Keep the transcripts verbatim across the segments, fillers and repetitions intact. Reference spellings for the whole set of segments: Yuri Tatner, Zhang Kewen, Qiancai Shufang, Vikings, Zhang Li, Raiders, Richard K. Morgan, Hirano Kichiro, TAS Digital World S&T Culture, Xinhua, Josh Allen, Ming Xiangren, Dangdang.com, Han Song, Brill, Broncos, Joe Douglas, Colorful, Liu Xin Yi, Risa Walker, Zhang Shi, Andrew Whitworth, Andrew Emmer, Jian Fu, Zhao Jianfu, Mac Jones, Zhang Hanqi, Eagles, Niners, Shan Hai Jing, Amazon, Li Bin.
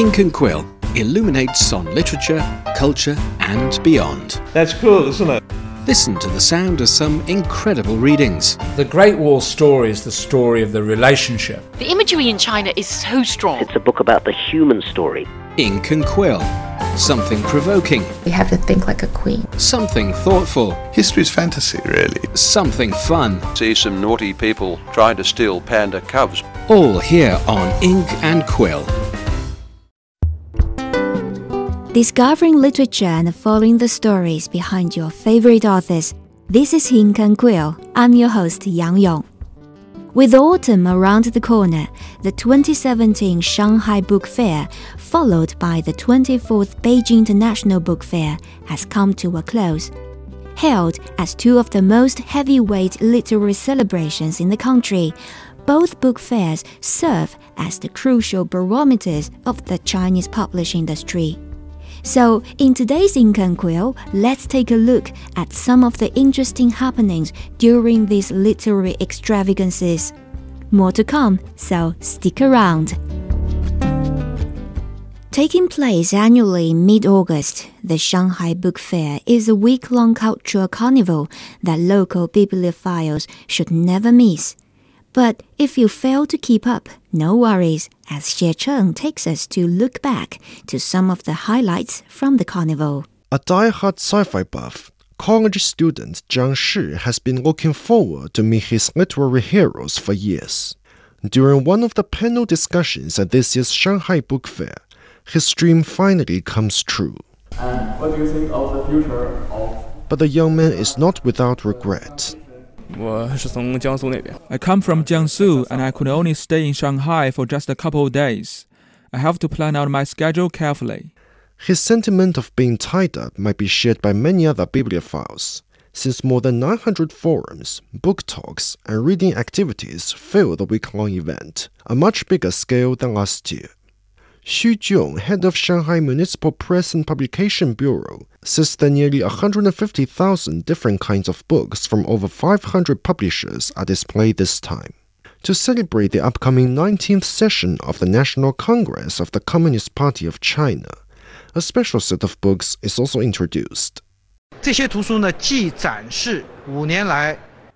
Ink and Quill illuminates on literature, culture and beyond. That's cool, isn't it? Listen to the sound of some incredible readings. The Great Wall story is the story of the relationship. The imagery in China is so strong. It's a book about the human story. Ink and Quill. Something provoking. You have to think like a queen. Something thoughtful. History's fantasy, really. Something fun. See some naughty people trying to steal panda cubs. All here on Ink and Quill. Discovering literature and following the stories behind your favorite authors. This is Ink and Quill. I'm your host, Yang Yong. With autumn around the corner, the twenty seventeen Shanghai Book Fair, followed by the twenty-fourth Beijing International Book Fair, has come to a close. Held as two of the most heavyweight literary celebrations in the country, both book fairs serve as the crucial barometers of the Chinese publishing industry. So, in today's Ink and Quill, let's take a look at some of the interesting happenings during these literary extravagances. More to come, so stick around. Taking place annually in mid-August, the Shanghai Book Fair is a week-long cultural carnival that local bibliophiles should never miss. But if you fail to keep up, no worries, as Xie Cheng takes us to look back to some of the highlights from the carnival. A die-hard sci-fi buff, college student Zhang Shi has been looking forward to meet his literary heroes for years. During one of the panel discussions at this year's Shanghai Book Fair, his dream finally comes true. And what do you think of the future of... But the young man is not without regret. I come from Jiangsu and I could only stay in Shanghai for just a couple of days. I have to plan out my schedule carefully. His sentiment of being tied up might be shared by many other bibliophiles, since more than nine hundred forums, book talks, and reading activities fill the week-long event, a much bigger scale than last year. Xu Jiong, head of Shanghai Municipal Press and Publication Bureau, says that nearly one hundred fifty thousand different kinds of books from over five hundred publishers are displayed this time. To celebrate the upcoming nineteenth session of the National Congress of the Communist Party of China, a special set of books is also introduced.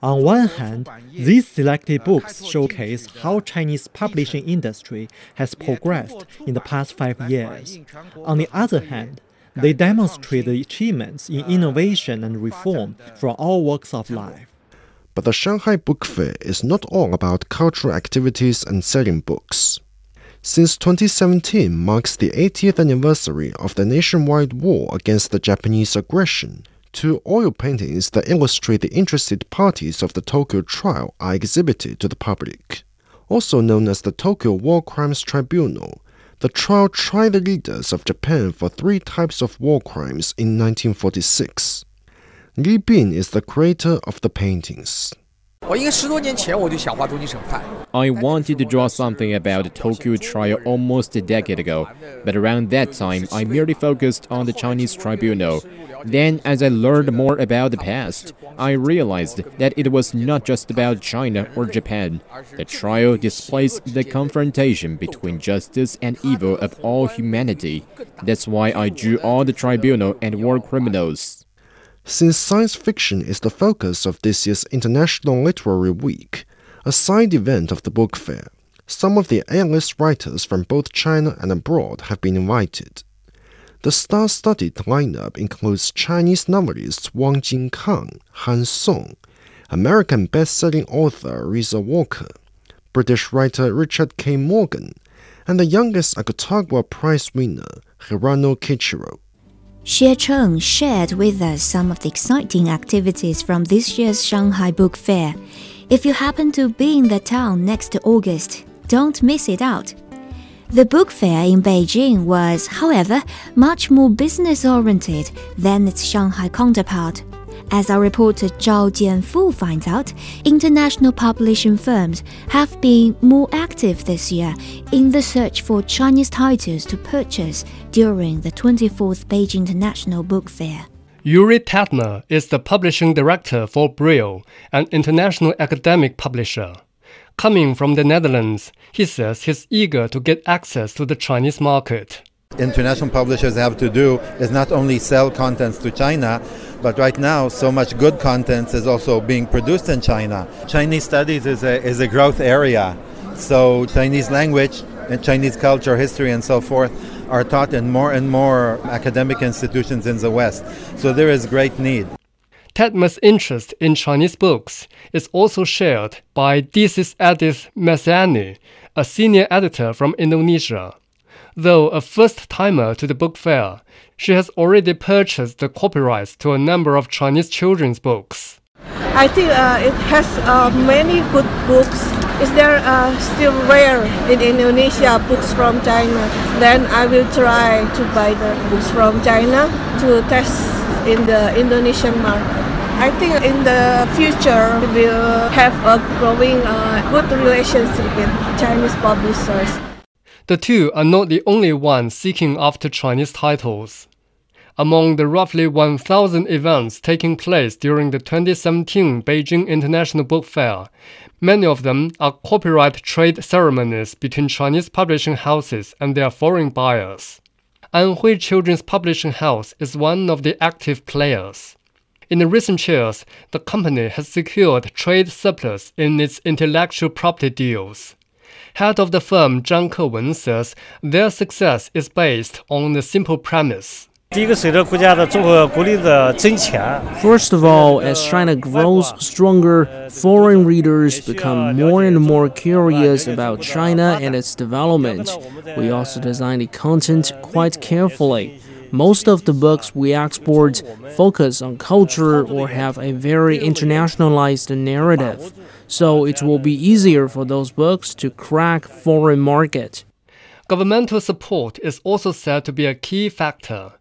On one hand, these selected books showcase how Chinese publishing industry has progressed in the past five years. On the other hand, they demonstrate the achievements in innovation and reform from all walks of life. But the Shanghai Book Fair is not all about cultural activities and selling books. Since twenty seventeen marks the eightieth anniversary of the nationwide war against the Japanese aggression, two oil paintings that illustrate the interested parties of the Tokyo trial are exhibited to the public. Also known as the Tokyo War Crimes Tribunal, the trial tried the leaders of Japan for three types of war crimes in nineteen forty-six. Li Bin is the creator of the paintings. I wanted to draw something about the Tokyo trial almost a decade ago, but around that time I merely focused on the Chinese tribunal. Then, as I learned more about the past, I realized that it was not just about China or Japan. The trial displays the confrontation between justice and evil of all humanity. That's why I drew all the tribunal and war criminals. Since science fiction is the focus of this year's International Literary Week, a side event of the book fair, some of the A-list writers from both China and abroad have been invited. The star-studded lineup includes Chinese novelist Wang Jingkang, Han Song, American best-selling author Risa Walker, British writer Richard K. Morgan, and the youngest Akutagawa Prize winner Hirano Kichiro. Xie Cheng shared with us some of the exciting activities from this year's Shanghai Book Fair. If you happen to be in the town next August, don't miss it out. The book fair in Beijing was, however, much more business-oriented than its Shanghai counterpart. As our reporter Zhao Jianfu finds out, international publishing firms have been more active this year in the search for Chinese titles to purchase during the twenty-fourth Beijing International Book Fair. Yuri Tatner is the publishing director for Brill, an international academic publisher. Coming from the Netherlands, he says he's eager to get access to the Chinese market. International publishers have to do is not only sell contents to China, but right now so much good content is also being produced in China. Chinese studies is a, is a growth area, so Chinese language and Chinese culture, history and so forth are taught in more and more academic institutions in the West, so there is great need. Tatner's interest in Chinese books is also shared by Desis Edith Masiani, a senior editor from Indonesia. Though a first-timer to the book fair, she has already purchased the copyrights to a number of Chinese children's books. I think uh, it has uh, many good books. Is there uh, still rare in Indonesia books from China? Then I will try to buy the books from China to test in the Indonesian market. I think in the future we will have a growing uh, good relationship with Chinese publishers. The two are not the only ones seeking after Chinese titles. Among the roughly one thousand events taking place during the twenty seventeen Beijing International Book Fair, many of them are copyright trade ceremonies between Chinese publishing houses and their foreign buyers. Anhui Children's Publishing House is one of the active players. In the recent years, the company has secured trade surplus in its intellectual property deals. Head of the firm Zhang Kewen says their success is based on the simple premise. First of all, as China grows stronger, foreign readers become more and more curious about China and its development. We also design the content quite carefully. Most of the books we export focus on culture or have a very internationalized narrative, so it will be easier for those books to crack foreign market. Governmental support is also said to be a key factor.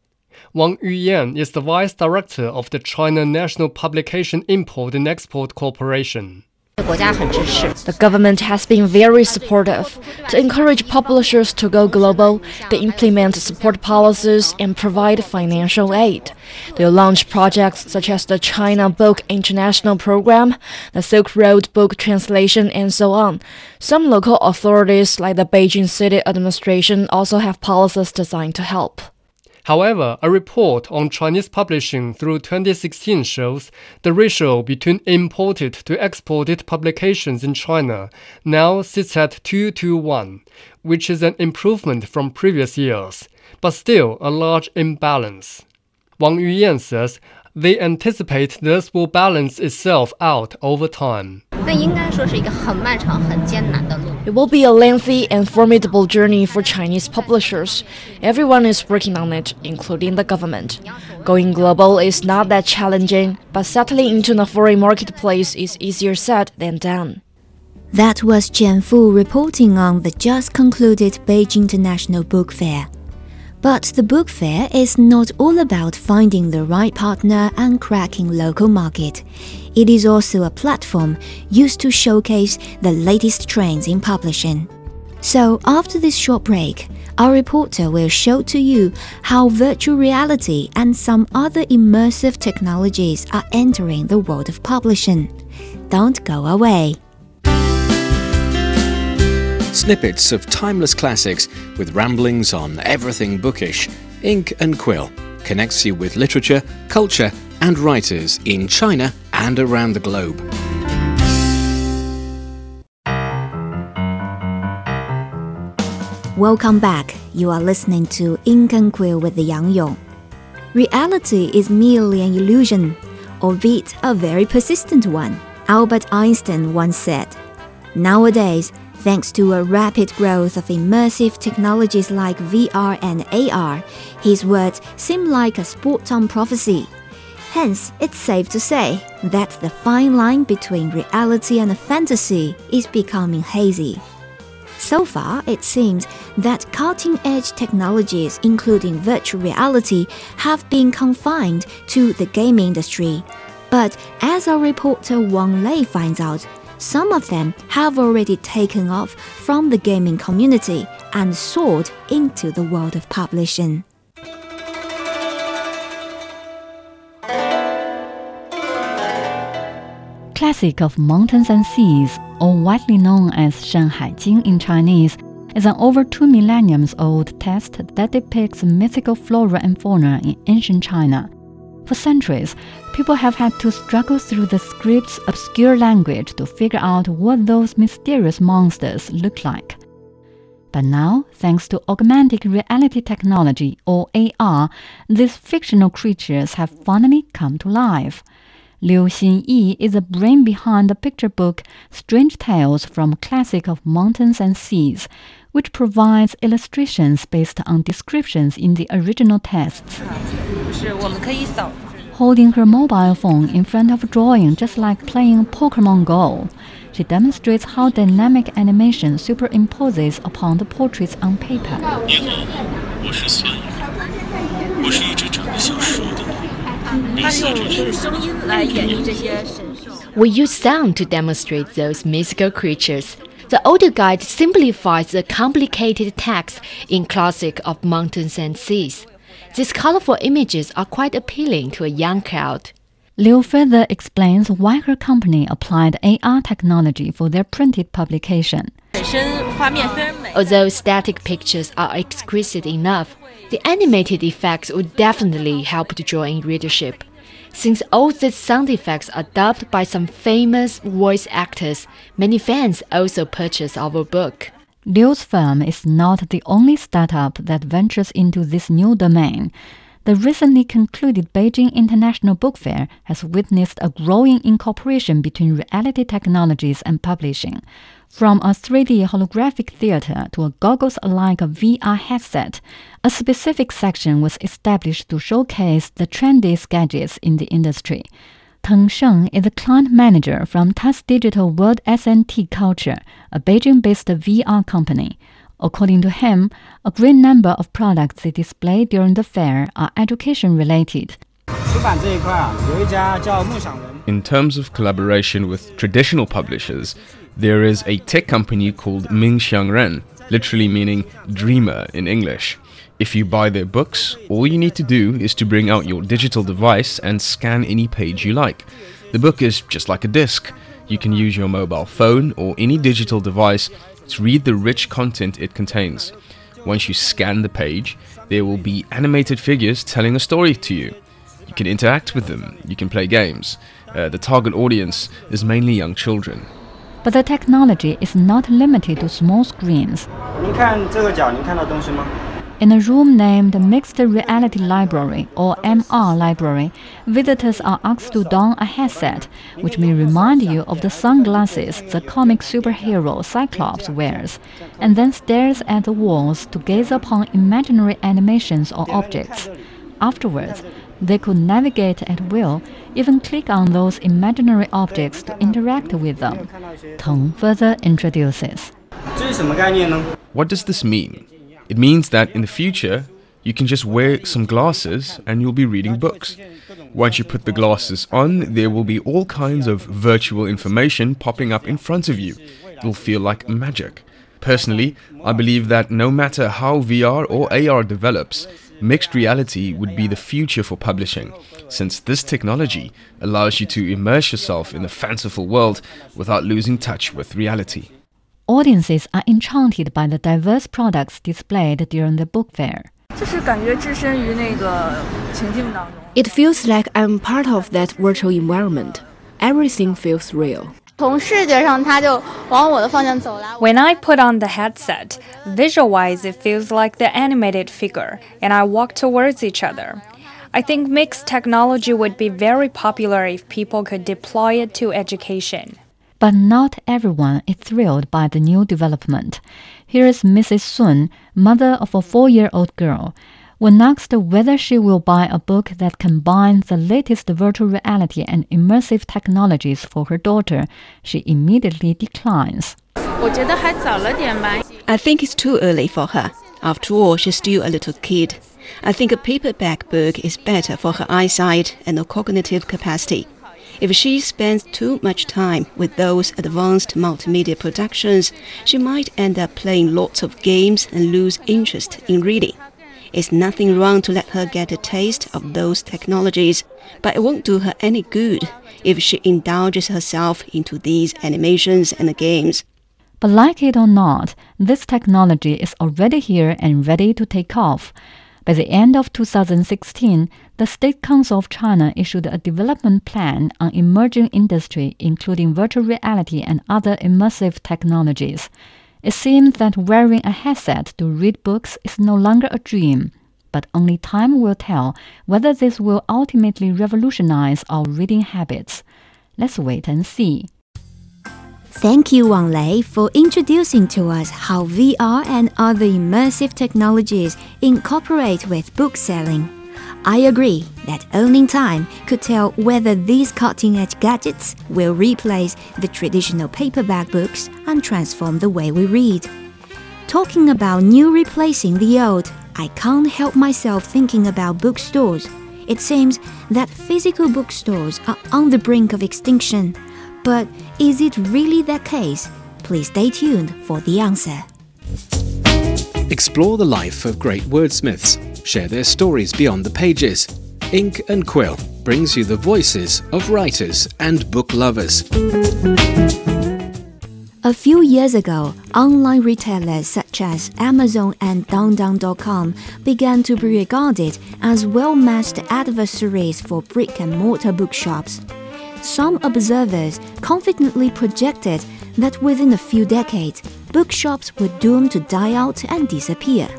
Wang Yuyan is the vice director of the China National Publication Import and Export Corporation. The government has been very supportive. To encourage publishers to go global, they implement support policies and provide financial aid. They launch projects such as the China Book International Program, the Silk Road Book Translation, and so on. Some local authorities, like the Beijing City Administration, also have policies designed to help. However, a report on Chinese publishing through twenty sixteen shows the ratio between imported to exported publications in China now sits at two to one, which is an improvement from previous years, but still a large imbalance. Wang Yuyan says they anticipate this will balance itself out over time. It will be a lengthy and formidable journey for Chinese publishers. Everyone is working on it, including the government. Going global is not that challenging, but settling into the foreign marketplace is easier said than done. That was Jian Fu reporting on the just concluded Beijing International Book Fair. But the book fair is not all about finding the right partner and cracking local market. It is also a platform used to showcase the latest trends in publishing. So after this short break, our reporter will show to you how virtual reality and some other immersive technologies are entering the world of publishing. Don't go away. Snippets of timeless classics with ramblings on everything bookish. Ink and Quill connects you with literature, culture and writers in China and around the globe. Welcome back. You are listening to Ink and Quill with the Yang Yong. Reality is merely an illusion, albeit a very persistent one. Albert Einstein once said, "Nowadays, thanks to a rapid growth of immersive technologies like V R and A R, his words seem like a spot-on prophecy." Hence, it's safe to say that the fine line between reality and fantasy is becoming hazy. So far, it seems that cutting-edge technologies, including virtual reality, have been confined to the game industry. But as our reporter Wang Lei finds out, some of them have already taken off from the gaming community and soared into the world of publishing. classic of mountains and seas, or widely known as Shan Hai Jing in Chinese, is an over two millenniums old text that depicts mythical flora and fauna in ancient China. For centuries, people have had to struggle through the script's obscure language to figure out what those mysterious monsters look like. But now, thanks to augmented reality technology, or A R, these fictional creatures have finally come to life. Liu Xin Yi is the brain behind the picture book Strange Tales from Classic of Mountains and Seas, which provides illustrations based on descriptions in the original texts. Holding her mobile phone in front of a drawing just like playing Pokemon Go, she demonstrates how dynamic animation superimposes upon the portraits on paper. We use sound to demonstrate those mythical creatures. The audio guide simplifies the complicated text in Classic of Mountains and Seas. These colorful images are quite appealing to a young crowd. Liu further explains why her company applied A R technology for their printed publication. Although static pictures are exquisite enough, the animated effects would definitely help to draw in readership. Since all these sound effects are dubbed by some famous voice actors, many fans also purchase our book. Liu's firm is not the only startup that ventures into this new domain. The recently concluded Beijing International Book Fair has witnessed a growing incorporation between reality technologies and publishing. From a three D holographic theater to a goggles-alike V R headset, a specific section was established to showcase the trendiest gadgets in the industry. Teng Sheng is a client manager from T A S Digital World S and T Culture, a Beijing-based V R company. According to him, a great number of products they display during the fair are education-related. In terms of collaboration with traditional publishers, there is a tech company called Ming Xiangren, literally meaning dreamer in English. If you buy their books, all you need to do is to bring out your digital device and scan any page you like. The book is just like a disc. You can use your mobile phone or any digital device to read the rich content it contains. Once you scan the page, there will be animated figures telling a story to you. You can interact with them, you can play games. Uh, the target audience is mainly young children. But the technology is not limited to small screens. In a room named Mixed Reality Library, or M R Library, visitors are asked to don a headset, which may remind you of the sunglasses the comic superhero Cyclops wears, and then stares at the walls to gaze upon imaginary animations or objects. Afterwards, they could navigate at will, even click on those imaginary objects to interact with them. Teng further introduces. What does this mean? It means that in the future, you can just wear some glasses and you'll be reading books. Once you put the glasses on, there will be all kinds of virtual information popping up in front of you. It'll feel like magic. Personally, I believe that no matter how V R or A R develops, mixed reality would be the future for publishing, since this technology allows you to immerse yourself in a fanciful world without losing touch with reality. Audiences are enchanted by the diverse products displayed during the book fair. It feels like I'm part of that virtual environment. Everything feels real. When I put on the headset, visualize it feels like the animated figure, and I walk towards each other. I think mixed technology would be very popular if people could deploy it to education. But not everyone is thrilled by the new development. Here is Missus Sun, mother of a four-year-old girl. When asked whether she will buy a book that combines the latest virtual reality and immersive technologies for her daughter, she immediately declines. I think it's too early for her. After all, she's still a little kid. I think a paperback book is better for her eyesight and her cognitive capacity. If she spends too much time with those advanced multimedia productions, she might end up playing lots of games and lose interest in reading. It's nothing wrong to let her get a taste of those technologies, but it won't do her any good if she indulges herself into these animations and games. But like it or not, this technology is already here and ready to take off. By the end of two thousand sixteen, the State Council of China issued a development plan on emerging industry, including virtual reality and other immersive technologies. It seems that wearing a headset to read books is no longer a dream, but only time will tell whether this will ultimately revolutionize our reading habits. Let's wait and see. Thank you, Wang Lei, for introducing to us how V R and other immersive technologies incorporate with book selling. I agree that only time could tell whether these cutting-edge gadgets will replace the traditional paperback books and transform the way we read. Talking about new replacing the old, I can't help myself thinking about bookstores. It seems that physical bookstores are on the brink of extinction. But is it really the case? Please stay tuned for the answer. Explore the life of great wordsmiths. Share their stories beyond the pages. Ink and Quill brings you the voices of writers and book lovers. A few years ago, online retailers such as Amazon and Dangdang dot com began to be regarded as well-matched adversaries for brick-and-mortar bookshops. Some observers confidently projected that within a few decades, bookshops were doomed to die out and disappear.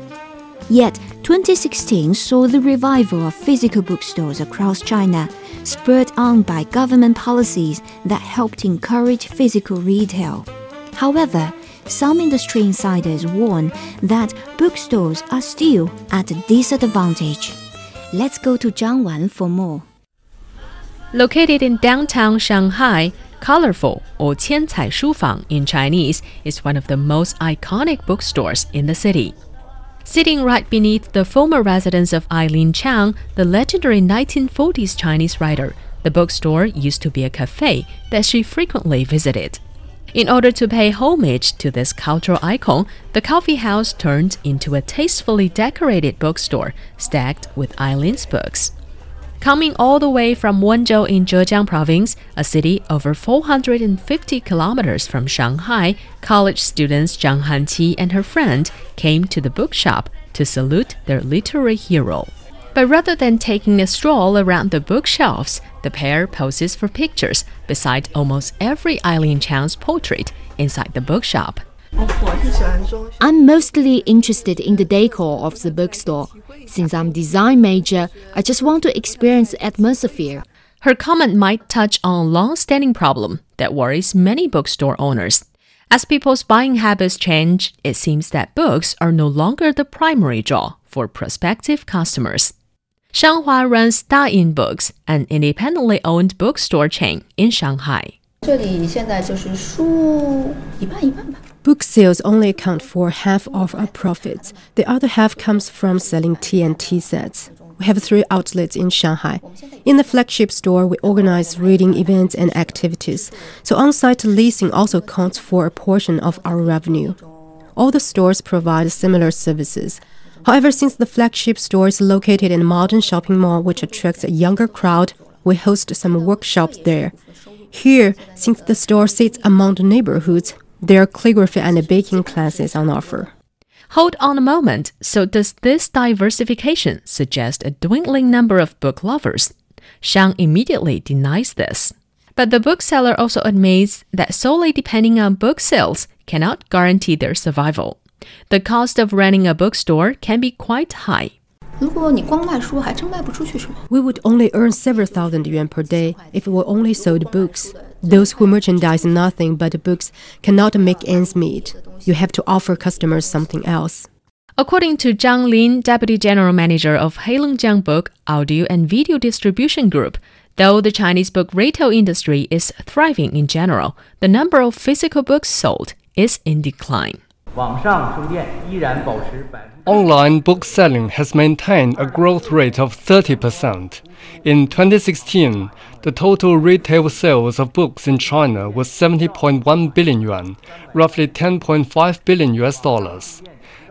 Yet, twenty sixteen saw the revival of physical bookstores across China, spurred on by government policies that helped encourage physical retail. However, some industry insiders warn that bookstores are still at a disadvantage. Let's go to Zhangwan for more. Located in downtown Shanghai, Colorful, or Qiancai Shufang in Chinese, is one of the most iconic bookstores in the city. Sitting right beneath the former residence of Eileen Chang, the legendary nineteen forties Chinese writer, the bookstore used to be a cafe that she frequently visited. In order to pay homage to this cultural icon, the coffee house turned into a tastefully decorated bookstore stacked with Eileen's books. Coming all the way from Wenzhou in Zhejiang Province, a city over four hundred fifty kilometers from Shanghai, college students Zhang Hanqi and her friend came to the bookshop to salute their literary hero. But rather than taking a stroll around the bookshelves, the pair poses for pictures beside almost every Eileen Chang's portrait inside the bookshop. I'm mostly interested in the decor of the bookstore. Since I'm design major, I just want to experience the atmosphere. Her comment might touch on a long-standing problem that worries many bookstore owners. As people's buying habits change, it seems that books are no longer the primary draw for prospective customers. Shanghua runs Star Ink Books, an independently owned bookstore chain in Shanghai. Book sales only account for half of our profits. The other half comes from selling tea and tea sets. We have three outlets in Shanghai. In the flagship store, we organize reading events and activities, so on-site leasing also counts for a portion of our revenue. All the stores provide similar services. However, since the flagship store is located in a modern shopping mall which attracts a younger crowd, we host some workshops there. Here, since the store sits among the neighborhoods, there are calligraphy and baking classes on offer. Hold on a moment. So does this diversification suggest a dwindling number of book lovers? Shang immediately denies this. But the bookseller also admits that solely depending on book sales cannot guarantee their survival. The cost of running a bookstore can be quite high. We would only earn several thousand yuan per day if we only sold books. Those who merchandise nothing but books cannot make ends meet. You have to offer customers something else. According to Zhang Lin, Deputy General Manager of Heilongjiang Book, Audio and Video Distribution Group, though the Chinese book retail industry is thriving in general, the number of physical books sold is in decline. Online book selling has maintained a growth rate of thirty percent. In twenty sixteen, the total retail sales of books in China was seventy point one billion yuan, roughly ten point five billion U S dollars.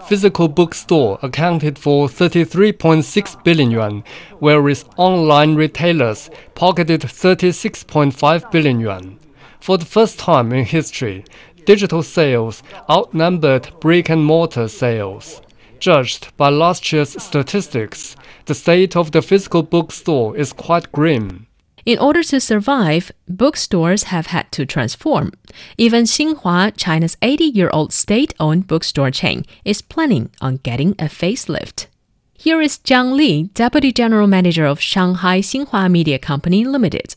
physical bookstore accounted for thirty-three point six billion yuan, whereas online retailers pocketed thirty-six point five billion yuan. For the first time in history, digital sales outnumbered brick-and-mortar sales. Judged by last year's statistics, the state of the physical bookstore is quite grim. In order to survive, bookstores have had to transform. Even Xinhua, China's eighty-year-old state-owned bookstore chain, is planning on getting a facelift. Here is Zhang Li, Deputy General Manager of Shanghai Xinhua Media Company Limited.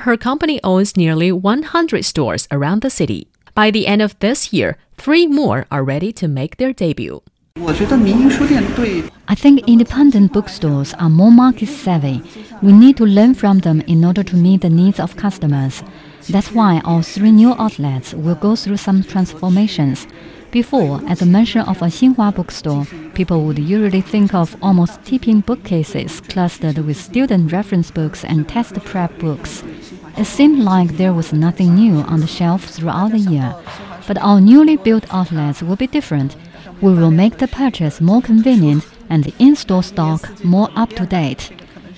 Her company owns nearly one hundred stores around the city. By the end of this year, three more are ready to make their debut. I think independent bookstores are more market-savvy. We need to learn from them in order to meet the needs of customers. That's why our three new outlets will go through some transformations. Before, at the mention of a Xinhua bookstore, people would usually think of almost tipping bookcases clustered with student reference books and test prep books. It seemed like there was nothing new on the shelf throughout the year. But our newly built outlets will be different. We will make the purchase more convenient and the in-store stock more up-to-date.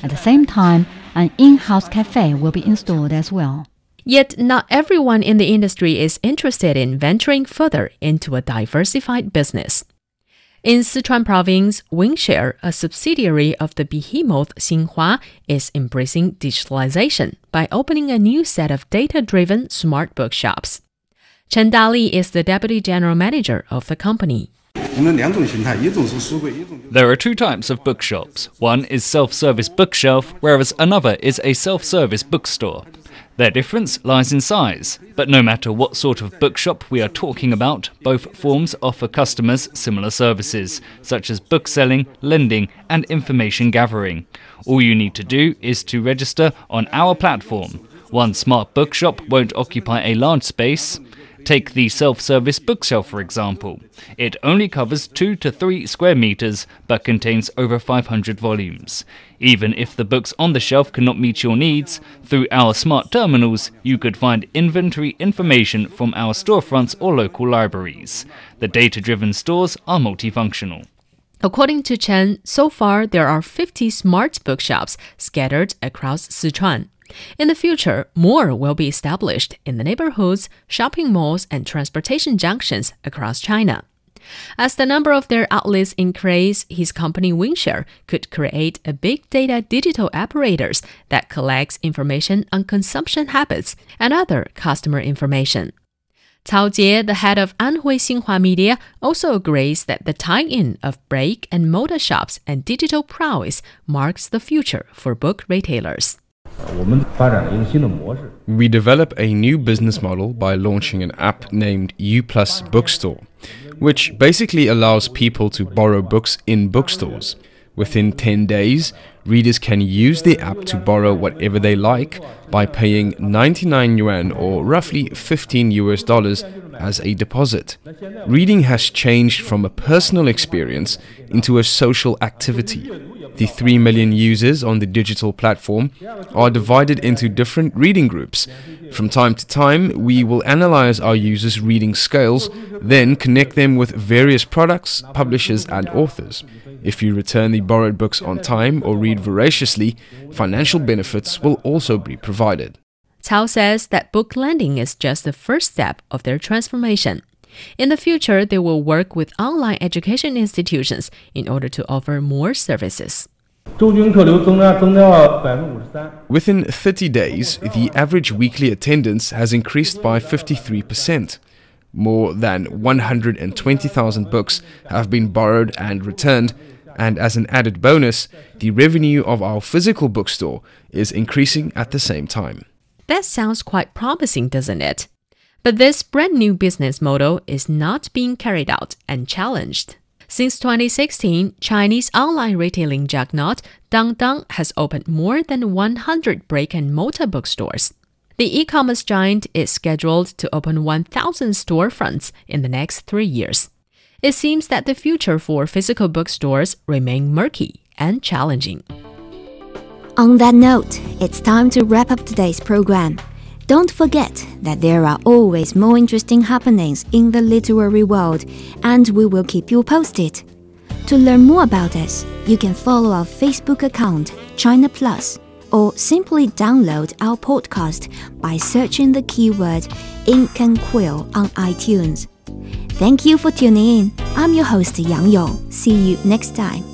At the same time, an in-house cafe will be installed as well. Yet not everyone in the industry is interested in venturing further into a diversified business. In Sichuan province, Wingshare, a subsidiary of the behemoth Xinhua, is embracing digitalization by opening a new set of data-driven smart bookshops. Chen Dali is the Deputy General Manager of the company. There are two types of bookshops. One is self-service bookshelf, whereas another is a self-service bookstore. Their difference lies in size, but no matter what sort of bookshop we are talking about, both forms offer customers similar services, such as book selling, lending, and information gathering. All you need to do is to register on our platform. One smart bookshop won't occupy a large space. Take the self-service bookshelf, for example. It only covers two to three square meters, but contains over five hundred volumes. Even if the books on the shelf cannot meet your needs, through our smart terminals, you could find inventory information from our storefronts or local libraries. The data-driven stores are multifunctional. According to Chen, so far there are fifty smart bookshops scattered across Sichuan. In the future, more will be established in the neighborhoods, shopping malls, and transportation junctions across China. As the number of their outlets increase, his company Wingshare could create a big data digital apparatus that collects information on consumption habits and other customer information. Cao Jie, the head of Anhui Xinhua Media, also agrees that the tie-in of brake and motor shops and digital prowess marks the future for book retailers. We develop a new business model by launching an app named U+ Bookstore, which basically allows people to borrow books in bookstores. Within ten days, readers can use the app to borrow whatever they like by paying ninety-nine yuan or roughly fifteen U S dollars as a deposit. Reading has changed from a personal experience into a social activity. The three million users on the digital platform are divided into different reading groups. From time to time, we will analyze our users' reading scales, then connect them with various products, publishers, and authors. If you return the borrowed books on time or read voraciously, financial benefits will also be provided. Cao says that book lending is just the first step of their transformation. In the future, they will work with online education institutions in order to offer more services. Within thirty days, the average weekly attendance has increased by fifty-three percent. More than one hundred twenty thousand books have been borrowed and returned, and as an added bonus, the revenue of our physical bookstore is increasing at the same time. That sounds quite promising, doesn't it? But this brand new business model is not being carried out and challenged. Since twenty sixteen, Chinese online retailing juggernaut Dangdang has opened more than one hundred brick-and-mortar bookstores. The e-commerce giant is scheduled to open one thousand storefronts in the next three years. It seems that the future for physical bookstores remains murky and challenging. On that note, it's time to wrap up today's program. Don't forget that there are always more interesting happenings in the literary world, and we will keep you posted. To learn more about us, you can follow our Facebook account, China Plus, or simply download our podcast by searching the keyword Ink and Quill on iTunes. Thank you for tuning in. I'm your host, Yang Yong. See you next time.